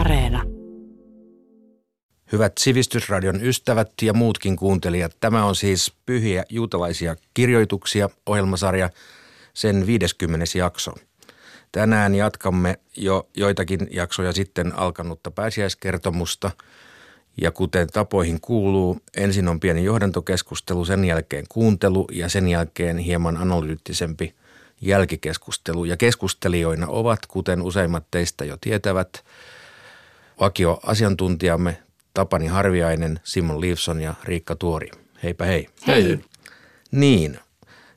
Areena. Hyvät Sivistysradion ystävät ja muutkin kuuntelijat, tämä on siis Pyhiä juutalaisia kirjoituksia -ohjelmasarja, sen 50. jakso. Tänään jatkamme jo joitakin jaksoja sitten alkanutta pääsiäiskertomusta ja kuten tapoihin kuuluu, ensin on pieni johdantokeskustelu, sen jälkeen kuuntelu ja sen jälkeen hieman analyyttisempi jälkikeskustelu. Ja keskustelijoina ovat, kuten useimmat teistä jo tietävät, vakioasiantuntijamme Tapani Harviainen, Simon Liefson ja Riikka Tuori. Heipä hei. Hei. Niin,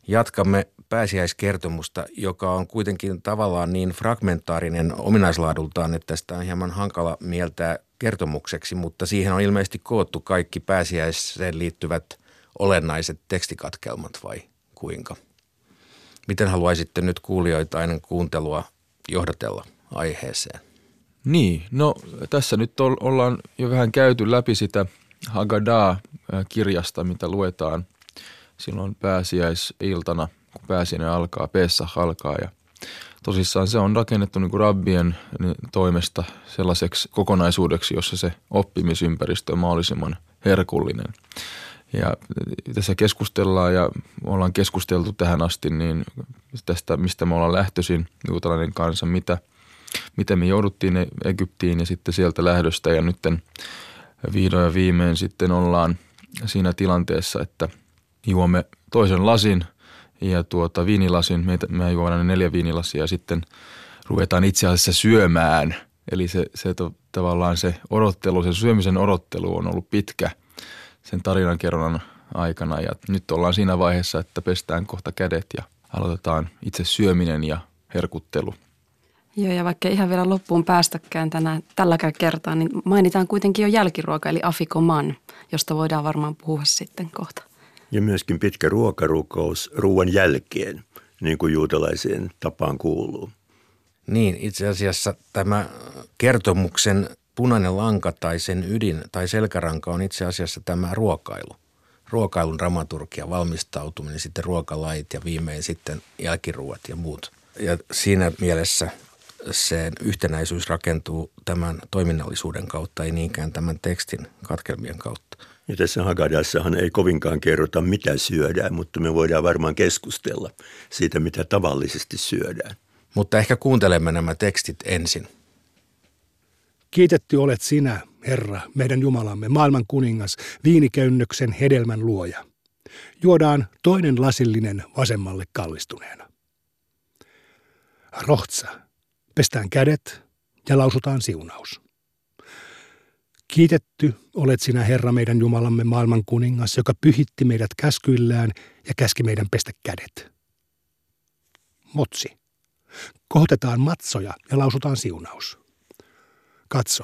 jatkamme pääsiäiskertomusta, joka on kuitenkin tavallaan niin fragmentaarinen ominaislaadultaan, että tästä on hieman hankala mieltää kertomukseksi, mutta siihen on ilmeisesti koottu kaikki pääsiäiseen liittyvät olennaiset tekstikatkelmat vai kuinka? Miten haluaisitte nyt kuulijoita ennen kuuntelua johdatella aiheeseen? Niin, no tässä nyt ollaan jo vähän käyty läpi sitä Haggadah-kirjasta, mitä luetaan silloin pääsiäisiltana, kun pääsiäinen alkaa, Pessah alkaa. Ja tosissaan se on rakennettu niin kuin rabbien toimesta sellaiseksi kokonaisuudeksi, jossa se oppimisympäristö on mahdollisimman herkullinen. Ja tässä keskustellaan ja ollaan keskusteltu tähän asti niin tästä, mistä me ollaan lähtöisin juutalainen kansa, miten me jouduttiin Egyptiin ja sitten sieltä lähdöstä. Ja nyt vihdoin ja viimein sitten ollaan siinä tilanteessa, että juomme toisen lasin ja viinilasin. Me juodaan 4 viinilasia ja sitten ruvetaan itse asiassa syömään. Eli tavallaan se odottelu, sen syömisen odottelu on ollut pitkä sen tarinankerronnan aikana ja nyt ollaan siinä vaiheessa, että pestään kohta kädet ja aloitetaan itse syöminen ja herkuttelu. Joo, ja vaikka ihan vielä loppuun päästäkään tälläkään kertaa, niin mainitaan kuitenkin jo jälkiruoka eli afikoman, josta voidaan varmaan puhua sitten kohta. Ja myöskin pitkä ruokarukous ruoan jälkeen, niin kuin juutalaiseen tapaan kuuluu. Niin, itse asiassa tämä kertomuksen punainen lanka tai sen ydin tai selkäranka on itse asiassa tämä ruokailu. Ruokailun dramaturgia, valmistautuminen, sitten ruokalait ja viimein sitten jälkiruot ja muut. Ja siinä mielessä sen yhtenäisyys rakentuu tämän toiminnallisuuden kautta, ei niinkään tämän tekstin katkelmien kautta. Ja tässä Haggadassahan ei kovinkaan kerrota, mitä syödään, mutta me voidaan varmaan keskustella siitä, mitä tavallisesti syödään. Mutta ehkä kuuntelemme nämä tekstit ensin. Kiitetty olet sinä, Herra, meidän Jumalamme, maailman kuningas, viiniköynnöksen hedelmän luoja. Juodaan toinen lasillinen vasemmalle kallistuneena. Rohtsa, pestään kädet ja lausutaan siunaus. Kiitetty olet sinä, Herra, meidän Jumalamme, maailman kuningas, joka pyhitti meidät käskyillään ja käski meidän pestä kädet. Motsi, kohotetaan matsoja ja lausutaan siunaus. Katso,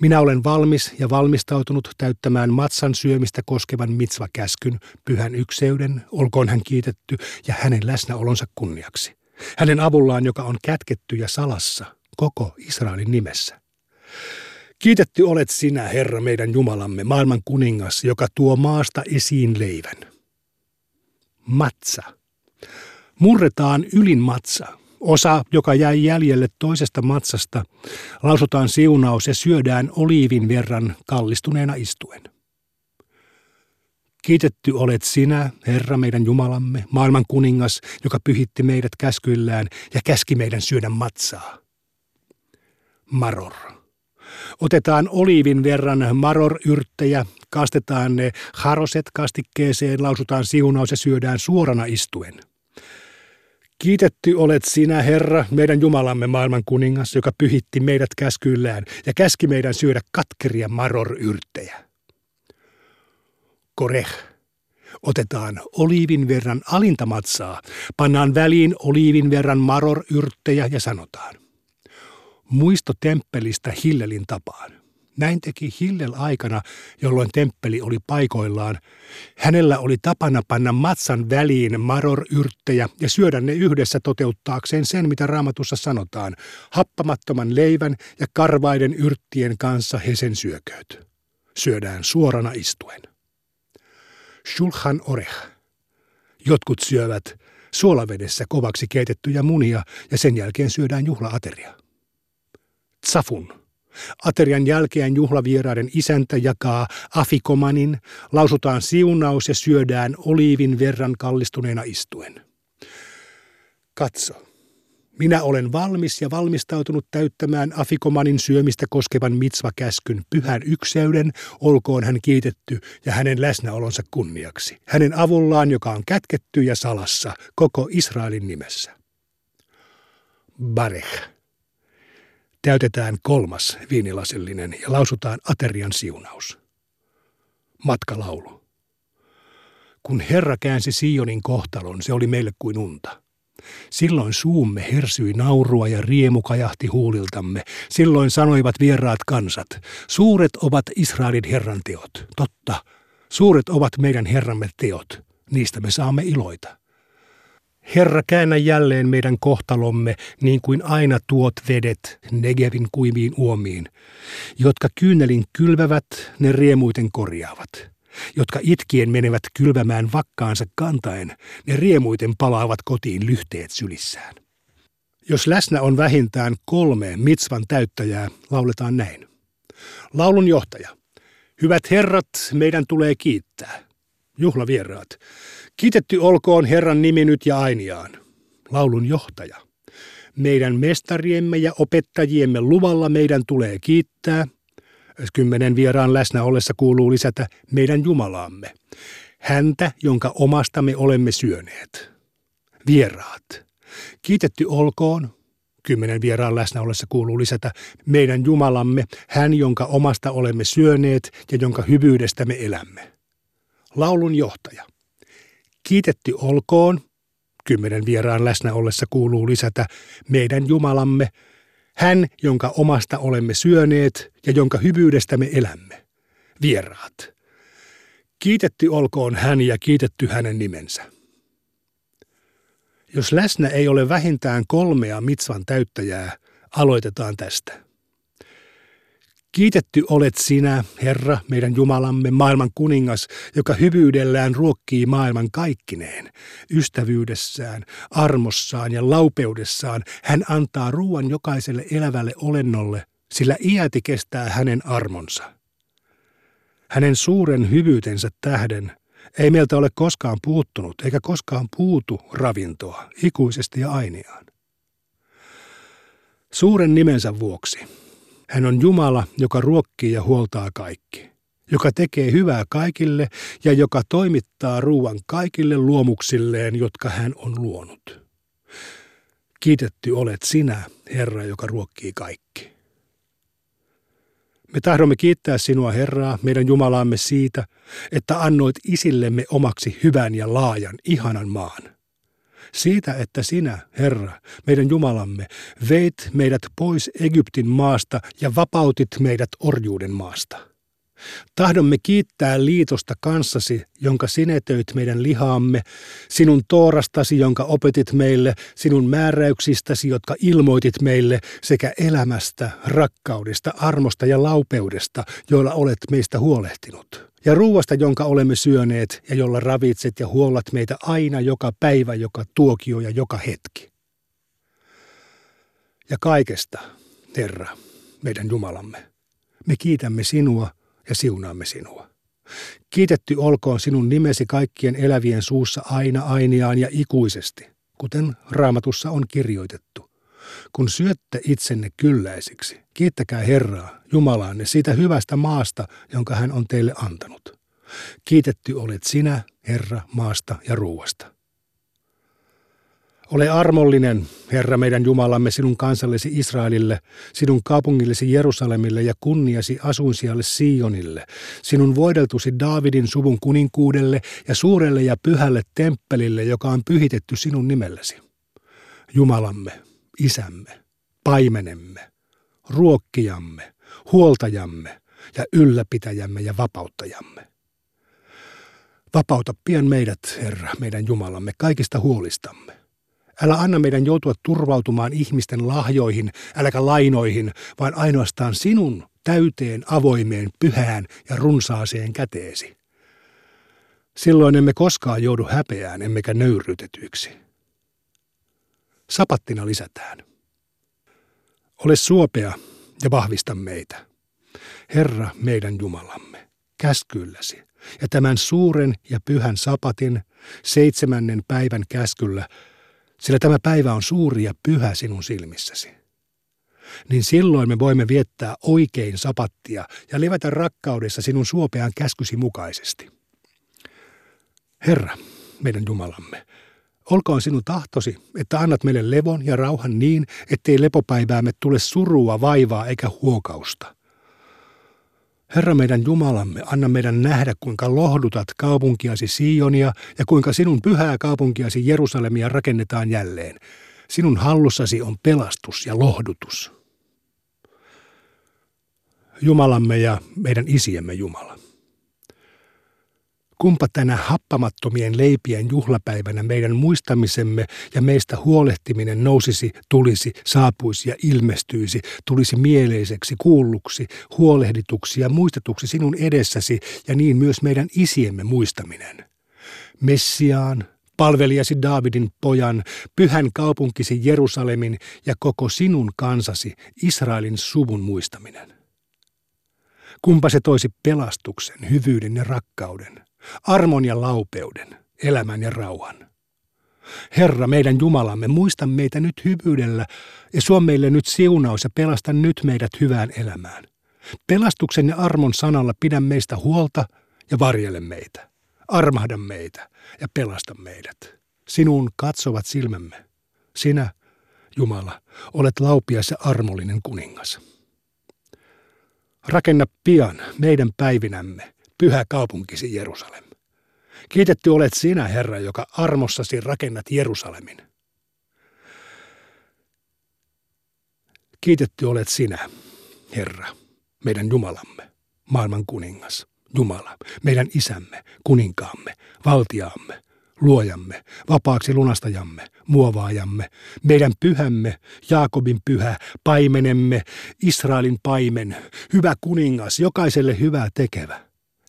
minä olen valmis ja valmistautunut täyttämään matsan syömistä koskevan mitsvakäskyn, pyhän ykseyden, olkoon hän kiitetty ja hänen läsnäolonsa kunniaksi. Hänen avullaan, joka on kätketty ja salassa, koko Israelin nimessä. Kiitetty olet sinä, Herra, meidän Jumalamme, maailman kuningas, joka tuo maasta esiin leivän. Matsa. Murretaan ylin matsa. Osa, joka jäi jäljelle toisesta matsasta, lausutaan siunaus ja syödään oliivin verran kallistuneena istuen. Kiitetty olet sinä, Herra, meidän Jumalamme, maailman kuningas, joka pyhitti meidät käskyillään ja käski meidän syödä matsaa. Maror. Otetaan oliivin verran maroryrttejä, kastetaan ne haroset kastikkeeseen, lausutaan siunaus ja syödään suorana istuen. Kiitetty olet sinä, Herra, meidän Jumalamme, maailman kuningas, joka pyhitti meidät käskyillään ja käski meidän syödä katkeria maroryrttejä. Koreh. Otetaan oliivin verran alinta matsaa, pannaan väliin oliivin verran maroryrttejä ja sanotaan. Muisto temppelistä Hillelin tapaan. Näin teki Hillel aikana, jolloin temppeli oli paikoillaan. Hänellä oli tapana panna matsan väliin maroryrttejä ja syödä ne yhdessä toteuttaakseen sen, mitä Raamatussa sanotaan. Happamattoman leivän ja karvaiden yrttien kanssa he sen syökööt. Syödään suorana istuen. Shulchan Oreh. Jotkut syövät suolavedessä kovaksi keitettyjä munia ja sen jälkeen syödään juhlaateria. Tsafun. Aterian jälkeen juhlavieraiden isäntä jakaa afikomanin, lausutaan siunaus ja syödään oliivin verran kallistuneena istuen. Katso, minä olen valmis ja valmistautunut täyttämään afikomanin syömistä koskevan mitsvakäskyn pyhän ykseyden, olkoon hän kiitetty ja hänen läsnäolonsa kunniaksi, hänen avullaan, joka on kätketty ja salassa koko Israelin nimessä. Barech. Täytetään 3. viinilasillinen ja lausutaan aterian siunaus. Matkalaulu. Kun Herra käänsi Sionin kohtalon, se oli meille kuin unta. Silloin suumme hersyi naurua ja riemu kajahti huuliltamme. Silloin sanoivat vieraat kansat, suuret ovat Israelin Herran teot. Totta, suuret ovat meidän Herramme teot, niistä me saamme iloita. Herra, käännä jälleen meidän kohtalomme, niin kuin aina tuot vedet Negevin kuiviin uomiin. Jotka kyynelin kylvävät, ne riemuiten korjaavat. Jotka itkien menevät kylvämään vakkaansa kantaen, ne riemuiten palaavat kotiin lyhteet sylissään. Jos läsnä on vähintään 3 mitsvan täyttäjää, lauletaan näin. Laulun johtaja. Hyvät herrat, meidän tulee kiittää. Juhlavieraat. Kiitetty olkoon Herran nimi nyt ja ainiaan. Laulun johtaja. Meidän mestariemme ja opettajiemme luvalla meidän tulee kiittää. 10 vieraan läsnä ollessa kuuluu lisätä meidän Jumalaamme. Häntä, jonka omasta me olemme syöneet. Vieraat. Kiitetty olkoon. 10 vieraan läsnä ollessa kuuluu lisätä meidän Jumalamme. Hän, jonka omasta olemme syöneet ja jonka hyvyydestä me elämme. Laulun johtaja. Kiitetty olkoon, 10 vieraan läsnä ollessa kuuluu lisätä meidän Jumalamme, hän, jonka omasta olemme syöneet ja jonka hyvyydestä me elämme. Vieraat. Kiitetty olkoon hän ja kiitetty hänen nimensä. Jos läsnä ei ole vähintään 3 mitsvan täyttäjää, aloitetaan tästä. Kiitetty olet sinä, Herra, meidän Jumalamme, maailman kuningas, joka hyvyydellään ruokkii maailman kaikkineen. Ystävyydessään, armossaan ja laupeudessaan hän antaa ruoan jokaiselle elävälle olennolle, sillä iäti kestää hänen armonsa. Hänen suuren hyvyytensä tähden ei meiltä ole koskaan puuttunut eikä koskaan puutu ravintoa ikuisesti ja ainiaan. Suuren nimensä vuoksi. Hän on Jumala, joka ruokkii ja huoltaa kaikki, joka tekee hyvää kaikille ja joka toimittaa ruuan kaikille luomuksilleen, jotka hän on luonut. Kiitetty olet sinä, Herra, joka ruokkii kaikki. Me tahdomme kiittää sinua, Herraa, meidän Jumalaamme siitä, että annoit isillemme omaksi hyvän ja laajan, ihanan maan. Siitä, että sinä, Herra, meidän Jumalamme, veit meidät pois Egyptin maasta ja vapautit meidät orjuuden maasta. Tahdomme kiittää liitosta kanssasi, jonka sinetöit meidän lihaamme, sinun toorastasi, jonka opetit meille, sinun määräyksistäsi, jotka ilmoitit meille, sekä elämästä, rakkaudesta, armosta ja laupeudesta, joilla olet meistä huolehtinut. Ja ruuasta, jonka olemme syöneet ja jolla ravitset ja huollat meitä aina joka päivä, joka tuokio ja joka hetki. Ja kaikesta, Herra, meidän Jumalamme, me kiitämme sinua ja siunaamme sinua. Kiitetty olkoon sinun nimesi kaikkien elävien suussa aina, ainiaan ja ikuisesti, kuten Raamatussa on kirjoitettu. Kun syötte itsenne kylläisiksi, kiittäkää Herraa, Jumalaanne, siitä hyvästä maasta, jonka hän on teille antanut. Kiitetty olet sinä, Herra, maasta ja ruuasta. Ole armollinen, Herra, meidän Jumalamme, sinun kansallesi Israelille, sinun kaupungillesi Jerusalemille ja kunniasi asuinsijalle Sionille, sinun voideltusi Daavidin suvun kuninkuudelle ja suurelle ja pyhälle temppelille, joka on pyhitetty sinun nimellesi. Jumalamme, Isämme, paimenemme, ruokkijamme, huoltajamme ja ylläpitäjämme ja vapauttajamme. Vapauta pian meidät, Herra, meidän Jumalamme, kaikista huolistamme. Älä anna meidän joutua turvautumaan ihmisten lahjoihin, äläkä lainoihin, vaan ainoastaan sinun täyteen, avoimeen, pyhään ja runsaaseen käteesi. Silloin emme koskaan joudu häpeään, emmekä nöyryytetyiksi. Sapattina lisätään. Ole suopea ja vahvista meitä. Herra meidän Jumalamme, käskylläsi ja tämän suuren ja pyhän sapatin 7. päivän käskyllä, sillä tämä päivä on suuri ja pyhä sinun silmissäsi. Niin silloin me voimme viettää oikein sapattia ja levätä rakkaudessa sinun suopean käskysi mukaisesti. Herra, meidän Jumalamme, olkoon sinun tahtosi, että annat meille levon ja rauhan niin, ettei lepopäiväämme tule surua, vaivaa eikä huokausta. Herra meidän Jumalamme, anna meidän nähdä, kuinka lohdutat kaupunkiasi Siijonia ja kuinka sinun pyhää kaupunkiasi Jerusalemia rakennetaan jälleen. Sinun hallussasi on pelastus ja lohdutus. Jumalamme ja meidän isiemme Jumala. Kumpa tänä happamattomien leipien juhlapäivänä meidän muistamisemme ja meistä huolehtiminen nousisi, tulisi, saapuisi ja ilmestyisi, tulisi mieleiseksi, kuulluksi, huolehdituksi ja muistetuksi sinun edessäsi ja niin myös meidän isiemme muistaminen. Messiaan, palvelijasi Daavidin pojan, pyhän kaupunkisi Jerusalemin ja koko sinun kansasi, Israelin suvun muistaminen. Kumpa se toisi pelastuksen, hyvyyden ja rakkauden, armon ja laupeuden, elämän ja rauhan. Herra, meidän Jumalamme, muista meitä nyt hyvyydellä ja suo meille nyt siunaus ja pelasta nyt meidät hyvään elämään. Pelastuksen ja armon sanalla pidä meistä huolta ja varjele meitä. Armahda meitä ja pelasta meidät. Sinuun katsovat silmämme. Sinä, Jumala, olet laupias ja armollinen kuningas. Rakenna pian meidän päivinämme pyhä kaupunkisi Jerusalem. Kiitetty olet sinä, Herra, joka armossasi rakennat Jerusalemin. Kiitetty olet sinä, Herra, meidän Jumalamme, maailman kuningas. Jumala, meidän isämme, kuninkaamme, valtiaamme, luojamme, vapaaksi lunastajamme, muovaajamme, meidän pyhämme, Jaakobin pyhä, paimenemme, Israelin paimen, hyvä kuningas, jokaiselle hyvää tekevä.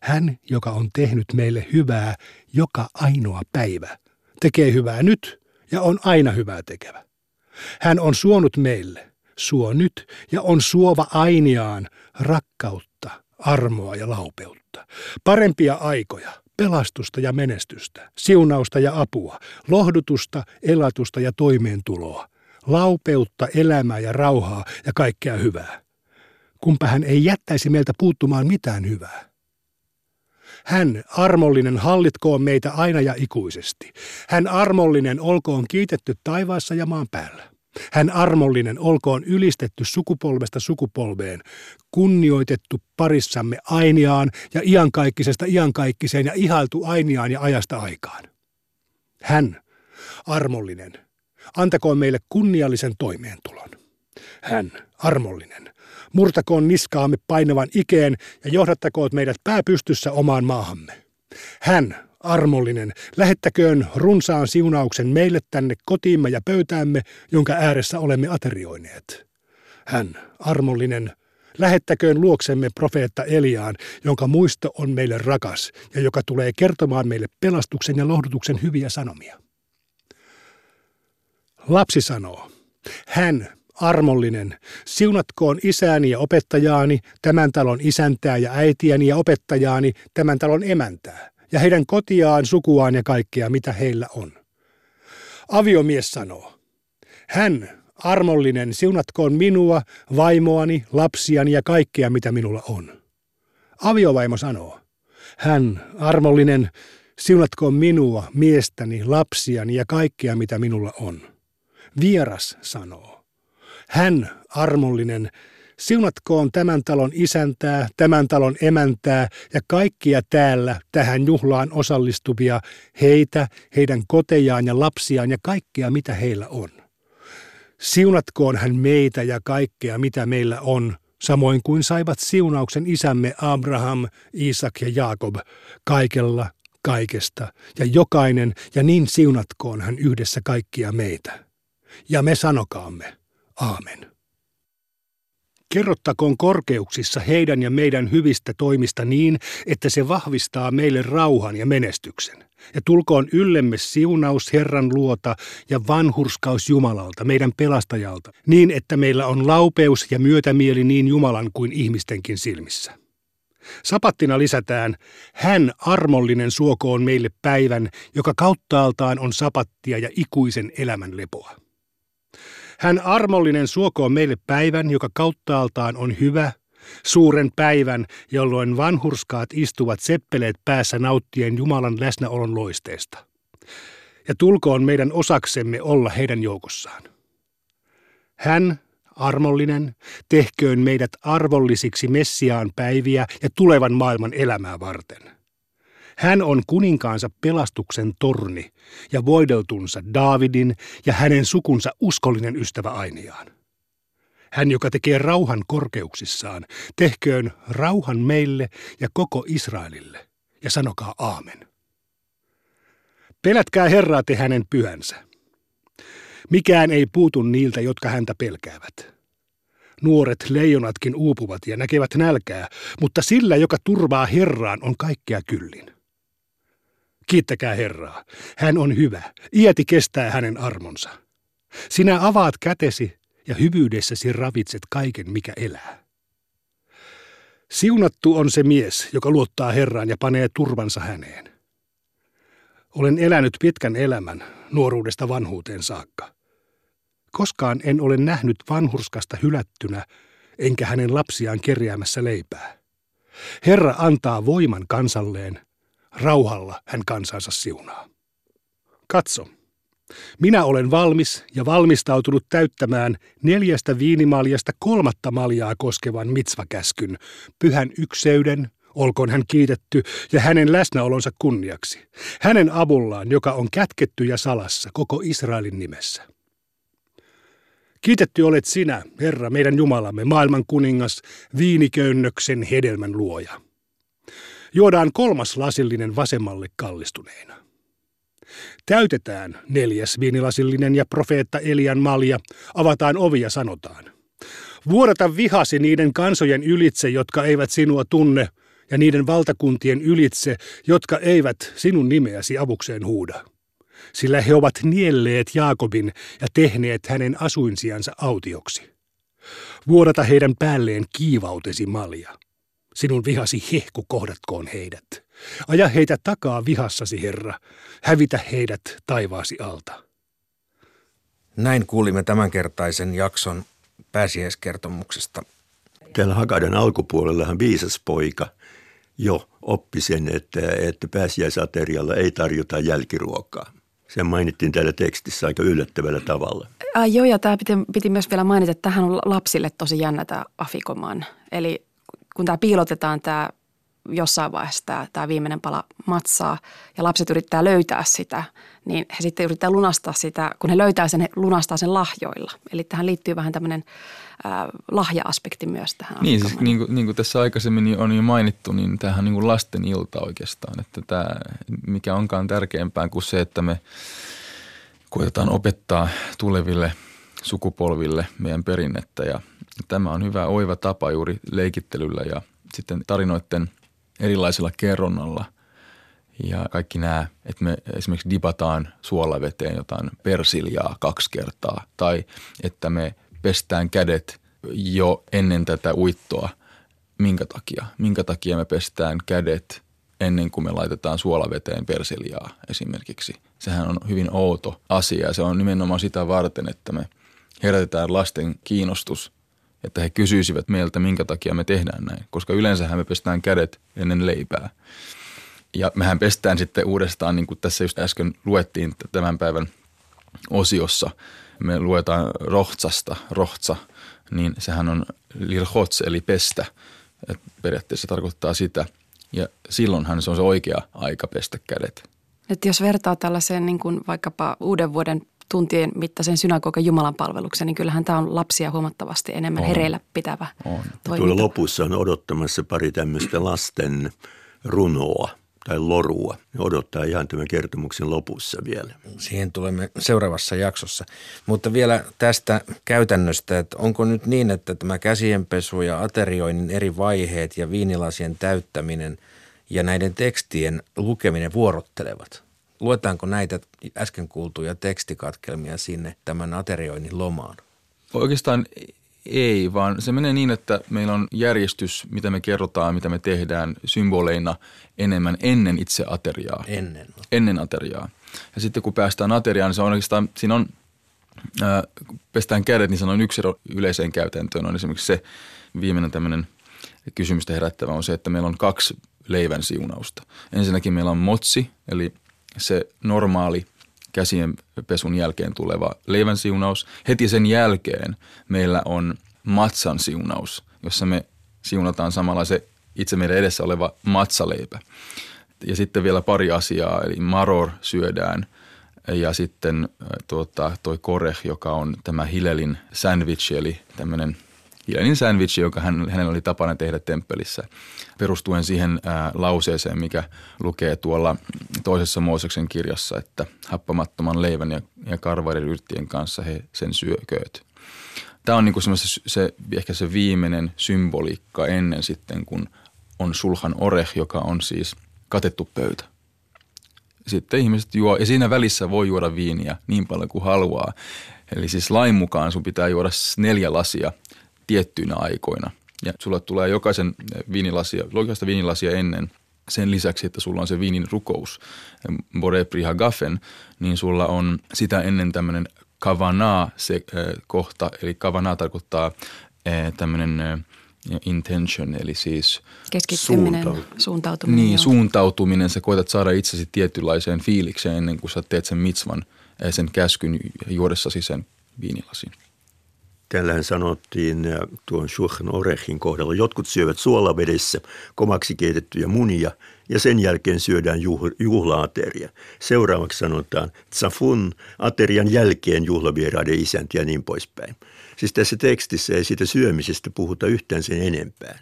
Hän, joka on tehnyt meille hyvää joka ainoa päivä, tekee hyvää nyt ja on aina hyvää tekevä. Hän on suonut meille, suo nyt ja on suova ainiaan rakkautta, armoa ja laupeutta, parempia aikoja, pelastusta ja menestystä, siunausta ja apua, lohdutusta, elatusta ja toimeentuloa, laupeutta, elämää ja rauhaa ja kaikkea hyvää. Kunpa hän ei jättäisi meiltä puuttumaan mitään hyvää. Hän, armollinen, hallitkoon meitä aina ja ikuisesti. Hän, armollinen, olkoon kiitetty taivaassa ja maan päällä. Hän, armollinen, olkoon ylistetty sukupolvesta sukupolveen, kunnioitettu parissamme ainiaan ja iankaikkisesta iankaikkiseen ja ihailtu ainiaan ja ajasta aikaan. Hän, armollinen, antakoon meille kunniallisen toimeentulon. Hän, armollinen, murtakoon niskaamme painavan ikeen ja johdattakoon meidät pääpystyssä omaan maahamme. Hän, armollinen, lähettäköön runsaan siunauksen meille tänne kotiimme ja pöytäämme, jonka ääressä olemme aterioineet. Hän, armollinen, lähettäköön luoksemme profeetta Eliaan, jonka muisto on meille rakas ja joka tulee kertomaan meille pelastuksen ja lohdutuksen hyviä sanomia. Lapsi sanoo, hän, armollinen, siunatkoon isääni ja opettajaani, tämän talon isäntää ja äitiäni ja opettajaani, tämän talon emäntää. Ja heidän kotiaan, sukuaan ja kaikkea, mitä heillä on. Aviomies sanoo, hän, armollinen, siunatkoon minua, vaimoani, lapsiani ja kaikkea, mitä minulla on. Aviovaimo sanoo, hän, armollinen, siunatkoon minua, miestäni, lapsiani ja kaikkea, mitä minulla on. Vieras sanoo, hän, armollinen, siunatkoon tämän talon isäntää, tämän talon emäntää ja kaikkia täällä tähän juhlaan osallistuvia, heitä, heidän kotejaan ja lapsiaan ja kaikkea mitä heillä on. Siunatkoon hän meitä ja kaikkea mitä meillä on, samoin kuin saivat siunauksen isämme Abraham, Isak ja Jaakob, kaikella, kaikesta ja jokainen ja niin siunatkoon hän yhdessä kaikkia meitä. Ja me sanokaamme, aamen. Kerrottakoon korkeuksissa heidän ja meidän hyvistä toimista niin, että se vahvistaa meille rauhan ja menestyksen. Ja tulkoon yllemme siunaus Herran luota ja vanhurskaus Jumalalta, meidän pelastajalta, niin että meillä on laupeus ja myötämieli niin Jumalan kuin ihmistenkin silmissä. Sapattina lisätään, hän armollinen suokoon meille päivän, joka kauttaaltaan on sapattia ja ikuisen elämän lepoa. Hän armollinen suokoon meille päivän, joka kauttaaltaan on hyvä, suuren päivän, jolloin vanhurskaat istuvat seppeleet päässä nauttien Jumalan läsnäolon loisteesta. Ja tulkoon meidän osaksemme olla heidän joukossaan. Hän, armollinen, tehköön meidät arvollisiksi Messiaan päiviä ja tulevan maailman elämää varten. Hän on kuninkaansa pelastuksen torni ja voideltunsa Daavidin ja hänen sukunsa uskollinen ystävä ainiaan. Hän, joka tekee rauhan korkeuksissaan, tehköön rauhan meille ja koko Israelille, ja sanokaa aamen. Pelätkää Herraa te hänen pyhänsä. Mikään ei puutu niiltä, jotka häntä pelkäävät. Nuoret leijonatkin uupuvat ja näkevät nälkää, mutta sillä, joka turvaa Herraan, on kaikkea kyllin. Kiittäkää Herraa, hän on hyvä, iäti kestää hänen armonsa. Sinä avaat kätesi ja hyvyydessäsi ravitset kaiken, mikä elää. Siunattu on se mies, joka luottaa Herraan ja panee turvansa häneen. Olen elänyt pitkän elämän, nuoruudesta vanhuuteen saakka. Koskaan en ole nähnyt vanhurskasta hylättynä, enkä hänen lapsiaan kerjäämässä leipää. Herra antaa voiman kansalleen, rauhalla hän kansansa siunaa. Katso, minä olen valmis ja valmistautunut täyttämään 4 viinimaljasta 3 maljaa koskevan mitsvakäskyn, pyhän ykseyden, olkoon hän kiitetty ja hänen läsnäolonsa kunniaksi, hänen avullaan, joka on kätketty ja salassa koko Israelin nimessä. Kiitetty olet sinä, Herra, meidän Jumalamme, maailman kuningas, viiniköynnöksen hedelmän luoja. Juodaan 3 lasillinen vasemmalle kallistuneena. Täytetään 4 viinilasillinen ja profeetta Elian malja, avataan ovi ja sanotaan. Vuodata vihasi niiden kansojen ylitse, jotka eivät sinua tunne, ja niiden valtakuntien ylitse, jotka eivät sinun nimeäsi avukseen huuda. Sillä he ovat nielleet Jaakobin ja tehneet hänen asuinsiansa autioksi. Vuodata heidän päälleen kiivautesi malja. Sinun vihasi hehku kohdatkoon heidät. Aja heitä takaa vihassasi, Herra. Hävitä heidät taivaasi alta. Näin kuulimme tämänkertaisen jakson pääsiäiskertomuksesta. Täällä Haggadan alkupuolellahan viisas poika jo oppi sen, että pääsiäisaterialla ei tarjota jälkiruokaa. Se mainittiin täällä tekstissä aika yllättävällä tavalla. Joo, ja tämä piti myös vielä mainita, että tämähän on lapsille tosi jännä tämä afikoman. Eli kun tämä piilotetaan tämä jossain vaiheessa tämä viimeinen pala matsaa ja lapset yrittää löytää sitä, niin he sitten yrittää lunastaa sitä, kun he löytää sen, he lunastaa sen lahjoilla. Eli tähän liittyy vähän tämmöinen lahja-aspekti myös tähän. Niin, siis, niin kuin tässä aikaisemmin on jo mainittu, niin tämähän on niin kuin lasten ilta oikeastaan, että tämä, mikä onkaan tärkeämpää kuin se, että me koetetaan opettaa tuleville sukupolville meidän perinnettä, ja tämä on hyvä oiva tapa juuri leikittelyllä ja sitten tarinoiden erilaisella kerronnalla ja kaikki nämä, että me esimerkiksi dipataan suolaveteen jotain persiljaa 2 kertaa tai että me pestään kädet jo ennen tätä uittoa. Minkä takia me pestään kädet ennen kuin me laitetaan suolaveteen persiljaa esimerkiksi? Sehän on hyvin outo asia ja se on nimenomaan sitä varten, että me herätetään lasten kiinnostus, että he kysyisivät meiltä, minkä takia me tehdään näin, koska yleensähän me pestään kädet ennen leipää. Ja mehän pestään sitten uudestaan, niin kuin tässä just äsken luettiin tämän päivän osiossa, me luetaan rohtsasta, rohtsa, niin sehän on lirhots eli pestä, että periaatteessa tarkoittaa sitä. Ja silloinhan se on se oikea aika pestä kädet. Että jos vertaa tällaiseen niin kuin vaikkapa uuden vuoden tuntien mittaisen synagogan jumalanpalveluksen, niin kyllähän tämä on lapsia huomattavasti enemmän hereillä pitävä toiminta. Tuolla lopussa on odottamassa pari tämmöistä lasten runoa, tai lorua. Ne odottaa ihan tämän kertomuksen lopussa vielä. Siihen tulemme seuraavassa jaksossa. Mutta vielä tästä käytännöstä, että onko nyt niin, että tämä käsienpesu ja aterioinnin eri vaiheet ja viinilasien täyttäminen ja näiden tekstien lukeminen vuorottelevat? Luetaanko näitä äsken kuultuja tekstikatkelmia sinne tämän aterioinnin lomaan? Oikeastaan ei, vaan se menee niin, että meillä on järjestys, mitä me kerrotaan, mitä me tehdään symboleina enemmän ennen itse ateriaa. Ennen ateriaa. Ja sitten kun päästään ateriaan, niin se on oikeastaan, siinä on, pestään kädet, niin se on yksi ero yleiseen käytäntöön. On esimerkiksi se viimeinen tämmöinen kysymystä herättävä on se, että meillä on kaksi leivän siunausta. Ensinnäkin meillä on motsi, eli se normaali käsienpesun jälkeen tuleva leivän siunaus. Heti sen jälkeen meillä on matsan siunaus, jossa me siunataan samalla se itse meidän edessä oleva matsaleipä. Ja sitten vielä pari asiaa, eli maror syödään ja sitten toi koreh, joka on tämä Hillelin sandwich, eli tämmöinen Hillelin sandwich, joka hänellä oli tapana tehdä temppelissä, perustuen siihen lauseeseen, mikä lukee tuolla toisessa Mooseksen kirjassa, että happamattoman leivän ja karvaiden yrttien kanssa he sen syökööt. Tämä on niinku ehkä se viimeinen symboliikka ennen sitten, kun on sulhan oreh, joka on siis katettu pöytä. Sitten ihmiset juo, ja siinä välissä voi juoda viiniä niin paljon kuin haluaa. Eli siis lain mukaan sun pitää juoda 4 lasia tiettyinä aikoina. Ja sulla tulee jokaista viinilasia ennen. Sen lisäksi, että sulla on se viinin rukous, Boré Priha Gafen, niin sulla on sitä ennen tämmöinen kavanaa-kohta. Eli kavanaa tarkoittaa tämmöinen intention, eli siis keskittyminen, suuntautuminen. Niin, suuntautuminen. Sä koetat saada itsesi tietynlaiseen fiilikseen ennen kuin sä teet sen mitzvan, sen käskyn juodessasi sen viinilasin. Tällähän sanottiin tuon Shulchan Orechin kohdalla. Jotkut syövät suolavedessä komaksi keitettyjä munia ja sen jälkeen syödään juhlaateria. Seuraavaksi sanotaan tsafun, aterian jälkeen juhlavieraiden isänti ja niin poispäin. Siis tässä tekstissä ei siitä syömisestä puhuta yhtään sen enempää.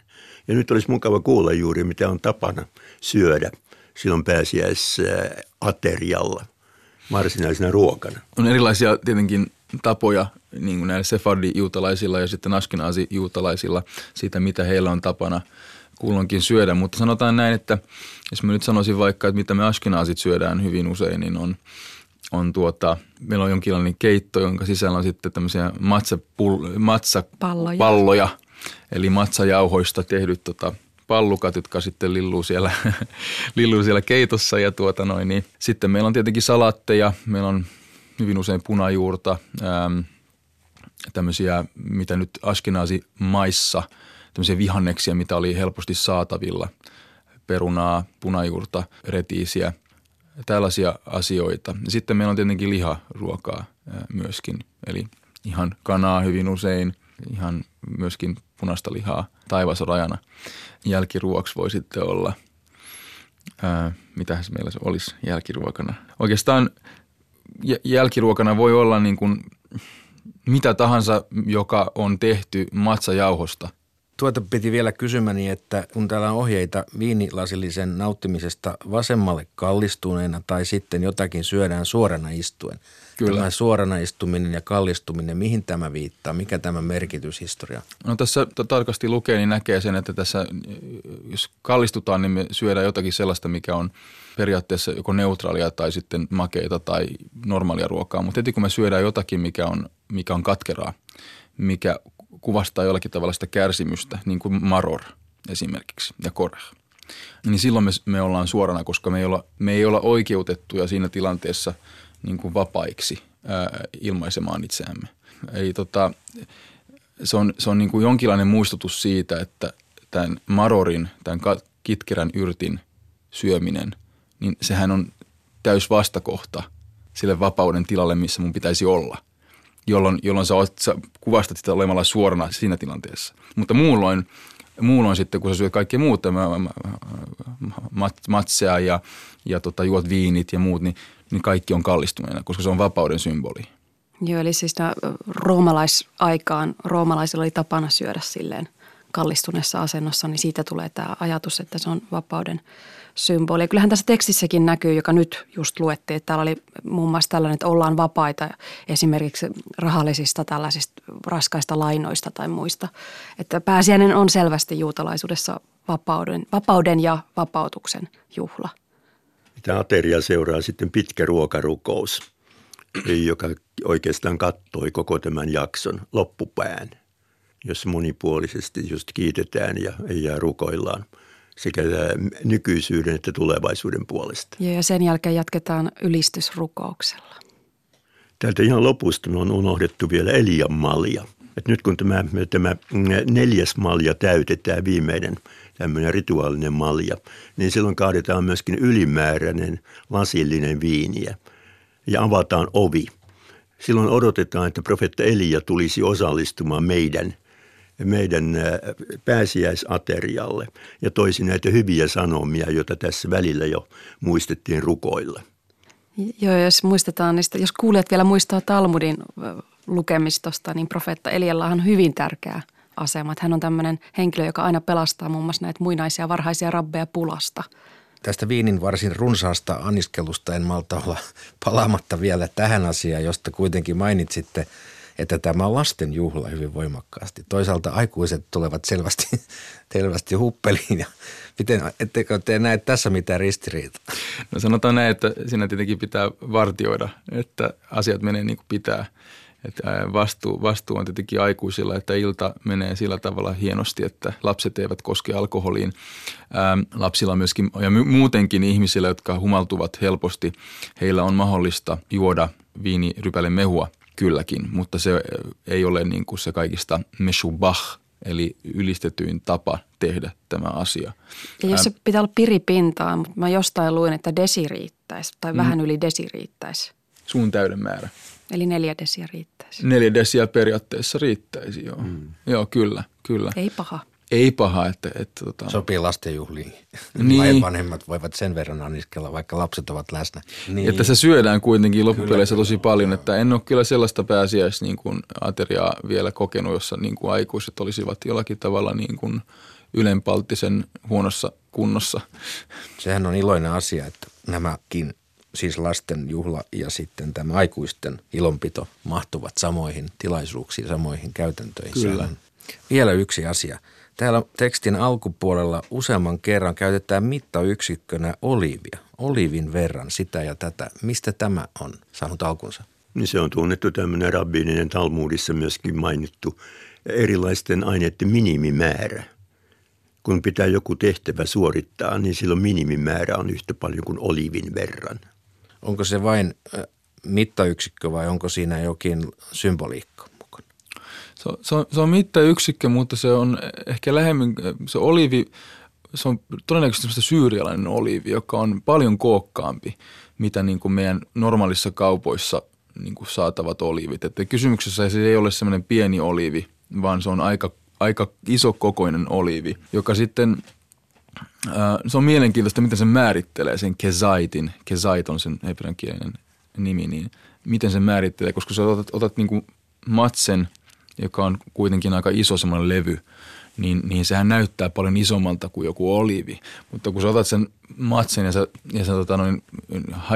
Ja nyt olisi mukava kuulla juuri, mitä on tapana syödä silloin pääsiäisaterialla, varsinaisena ruokana. On erilaisia tietenkin tapoja niin kuin näillä sefardi-juutalaisilla ja sitten ashkenazi-juutalaisilla siitä, mitä heillä on tapana kulloinkin syödä. Mutta sanotaan näin, että jos mä nyt sanoisin vaikka, että mitä me ashkenazit syödään hyvin usein, niin meillä on jonkinlainen keitto, jonka sisällä on sitten tämmöisiä matsapalloja, eli matsajauhoista tehdyt pallukat, jotka sitten lilluu siellä keitossa. Ja sitten meillä on tietenkin salaatteja, meillä on hyvin usein punajuurta, tämmöisiä, mitä nyt ashkenazi maissa, tämmöisiä vihanneksia, mitä oli helposti saatavilla, perunaa, punajuurta, retiisiä, tällaisia asioita. Sitten meillä on tietenkin liharuokaa myöskin, eli ihan kanaa hyvin usein, ihan myöskin punaista lihaa taivasrajana. Jälkiruoksi voi sitten olla, mitähän meillä se olisi jälkiruokana. Oikeastaan jälkiruokana voi olla niin kuin mitä tahansa, joka on tehty matsajauhosta. Tuota piti vielä kysymäni, että kun täällä on ohjeita viinilasillisen nauttimisesta vasemmalle kallistuneena tai sitten jotakin syödään suorana istuen. Kyllä. Tämä suorana istuminen ja kallistuminen, mihin tämä viittaa? Mikä tämä merkityshistoria? No tässä tarkasti lukee, niin näkee sen, että tässä jos kallistutaan, niin me syödään jotakin sellaista, mikä on periaatteessa joko neutraalia tai sitten makeita tai normaalia ruokaa. Mutta heti kun me syödään jotakin, mikä on katkeraa, mikä kuvastaa jollakin tavalla sitä kärsimystä, niin kuin maror esimerkiksi ja koreh, niin silloin me ollaan suorana, koska me ei olla oikeutettuja siinä tilanteessa niin kuin vapaiksi ilmaisemaan itseämme. Eli se on niin kuin jonkinlainen muistutus siitä, että tämän marorin, tämän kitkerän yrtin syöminen, niin sehän on täys vastakohta sille vapauden tilalle, missä mun pitäisi olla. Jolloin sä kuvastat sitä olemalla suorana siinä tilanteessa. Mutta muulloin sitten, kun sä syöt kaikki muut, matseja ja juot viinit ja muut, niin kaikki on kallistuneena, koska se on vapauden symboli. Joo, eli siis roomalaisaikaan roomalaisilla oli tapana syödä silleen kallistuneessa asennossa, niin siitä tulee tämä ajatus, että se on vapauden symboli. Ja kyllähän tässä tekstissäkin näkyy, joka nyt just luettiin, että täällä oli muun muassa tällainen, että ollaan vapaita esimerkiksi rahallisista tällaisista raskaista lainoista tai muista. Että pääsiäinen on selvästi juutalaisuudessa vapauden ja vapautuksen juhla. Tämä ateria seuraa sitten pitkä ruokarukous, joka oikeastaan kattoi koko tämän jakson loppupään, jos monipuolisesti just kiitetään ja rukoillaan sekä nykyisyyden että tulevaisuuden puolesta. Ja sen jälkeen jatketaan ylistysrukouksella. Täältä ihan lopusta on unohdettu vielä Elian malja. Et nyt kun tämä neljäs malja täytetään, viimeinen tämmöinen rituaalinen malja, niin silloin kaadetaan myöskin ylimääräinen lasillinen viiniä ja avataan ovi. Silloin odotetaan, että profeetta Elia tulisi osallistumaan meidän pääsiäisaterialle ja toisi näitä hyviä sanomia, joita tässä välillä jo muistettiin rukoilla. Joo, jos muistetaan, niin jos kuulijat vielä muistaa Talmudin lukemistosta, niin profeetta Elialla on hyvin tärkeä asema. Hän on tämmöinen henkilö, joka aina pelastaa muun muassa näitä muinaisia varhaisia rabbeja pulasta. Tästä viinin varsin runsaasta anniskelusta en malta olla palaamatta vielä tähän asiaan, josta kuitenkin mainitsitte, että tämä on lasten juhla hyvin voimakkaasti. Toisaalta aikuiset tulevat selvästi huppeliin. Ja miten, ettekö te näe tässä mitään ristiriitaa? No sanotaan näin, että siinä tietenkin pitää vartioida, että asiat menee niin kuin pitää. Että vastuu on tietenkin aikuisilla, että ilta menee sillä tavalla hienosti, että lapset eivät koske alkoholiin. Lapsilla myöskin ja muutenkin ihmisillä, jotka humaltuvat helposti, heillä on mahdollista juoda viinirypäle mehua kylläkin, mutta se ei ole niin kuin se kaikista meshubah, eli ylistetyin tapa tehdä tämä asia. Ja jos se pitää olla piripintaa, mutta mä jostain luin, että desi riittäisi tai vähän yli desi riittäisi. Suun täyden määrä. Eli 4 desiä riittäisi. 4 desiä periaatteessa riittäisi, joo. Joo, kyllä. Ei paha, että sopii lastenjuhliin. Niin. Vanhemmat voivat sen verran anniskella, vaikka lapset ovat läsnä. Niin. Että se syödään kuitenkin loppupeleissä tosi paljon, että en ole kyllä sellaista pääsiäis niin kuin ateriaa vielä kokenut, jossa niin kuin aikuiset olisivat jollakin tavalla niin kuin ylenpalttisen huonossa kunnossa. Sehän on iloinen asia, että nämäkin siis lasten juhla ja sitten tämä aikuisten ilonpito mahtuvat samoihin tilaisuuksiin, samoihin käytäntöihin. Kyllä. Vielä yksi asia. Täällä tekstin alkupuolella useamman kerran käytetään mittayksikkönä olivia. Olivin verran sitä ja tätä. Mistä tämä on saanut alkunsa? Se on tunnettu tämmöinen rabbiininen Talmudissa myöskin mainittu erilaisten aineiden minimimäärä. Kun pitää joku tehtävä suorittaa, niin silloin minimimäärä on yhtä paljon kuin olivin verran. Onko se vain mittayksikkö vai onko siinä jokin symboliikka mukana? Se on mittayksikkö, mutta se on ehkä lähemmin, se olivi, se on todennäköisesti syyrialainen oliivi, joka on paljon kookkaampi, mitä niin kuin meidän normaalissa kaupoissa niin kuin saatavat oliivit. Että kysymyksessä se ei ole semmoinen pieni oliivi, vaan se on aika isokokoinen oliivi, joka sitten, se on mielenkiintoista, miten se määrittelee sen kezaitin. Kezait on sen hebreankielinen nimi, niin miten se määrittelee, koska sä otat niin kuin matsen, joka on kuitenkin aika iso semmoinen levy, niin sehän näyttää paljon isommalta kuin joku oliivi. Mutta kun sä otat sen matsen ja sä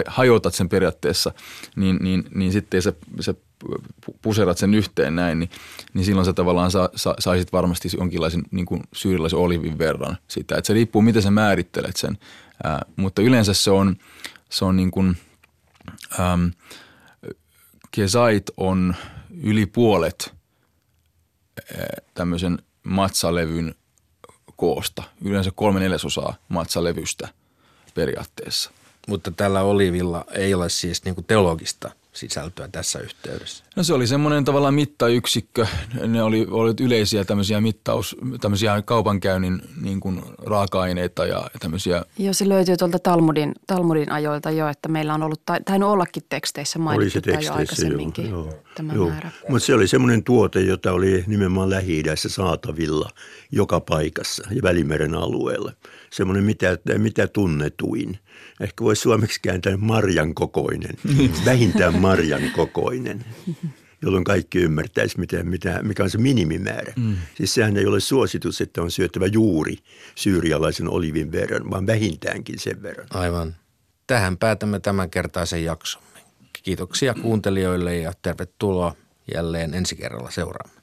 hajotat sen periaatteessa, niin sitten se puserat sen yhteen näin, niin silloin sä tavallaan saisit varmasti jonkinlaisen niin kuin syyrilaisen olivin verran sitä. Että se riippuu, miten sä määrittelet sen. Mutta yleensä se on niin kuin, kezait on yli puolet tämmöisen matsalevyn koosta. Yleensä 3/4 matsalevystä periaatteessa. Mutta tällä olivilla ei ole siis niin kuin teologista sisältöä tässä yhteydessä? No se oli semmoinen tavallaan mittayksikkö. Ne oli yleisiä tämmöisiä kaupankäynnin niin kuin raaka-aineita ja tämmöisiä. Joo, se löytyy tuolta Talmudin ajoilta jo, että meillä on ollut, tainnut ollakin teksteissä mainittu tai jo aikaisemminkin tämä määrä. Mutta se oli semmoinen tuote, jota oli nimenomaan Lähi-idässä saatavilla joka paikassa ja Välimeren alueella. Semmoinen mitä tunnetuin. Ehkä voisi suomeksi kääntää marjan kokoinen, vähintään marjan kokoinen. jolloin kaikki ymmärtäisi, mikä on se minimimäärä. Siis sehän ei ole suositus, että on syöttävä juuri syyrialaisen olivin verran, vaan vähintäänkin sen verran. Aivan. Tähän päätämme tämänkertaisen jaksomme. Kiitoksia kuuntelijoille ja tervetuloa jälleen ensi kerralla seuraamaan.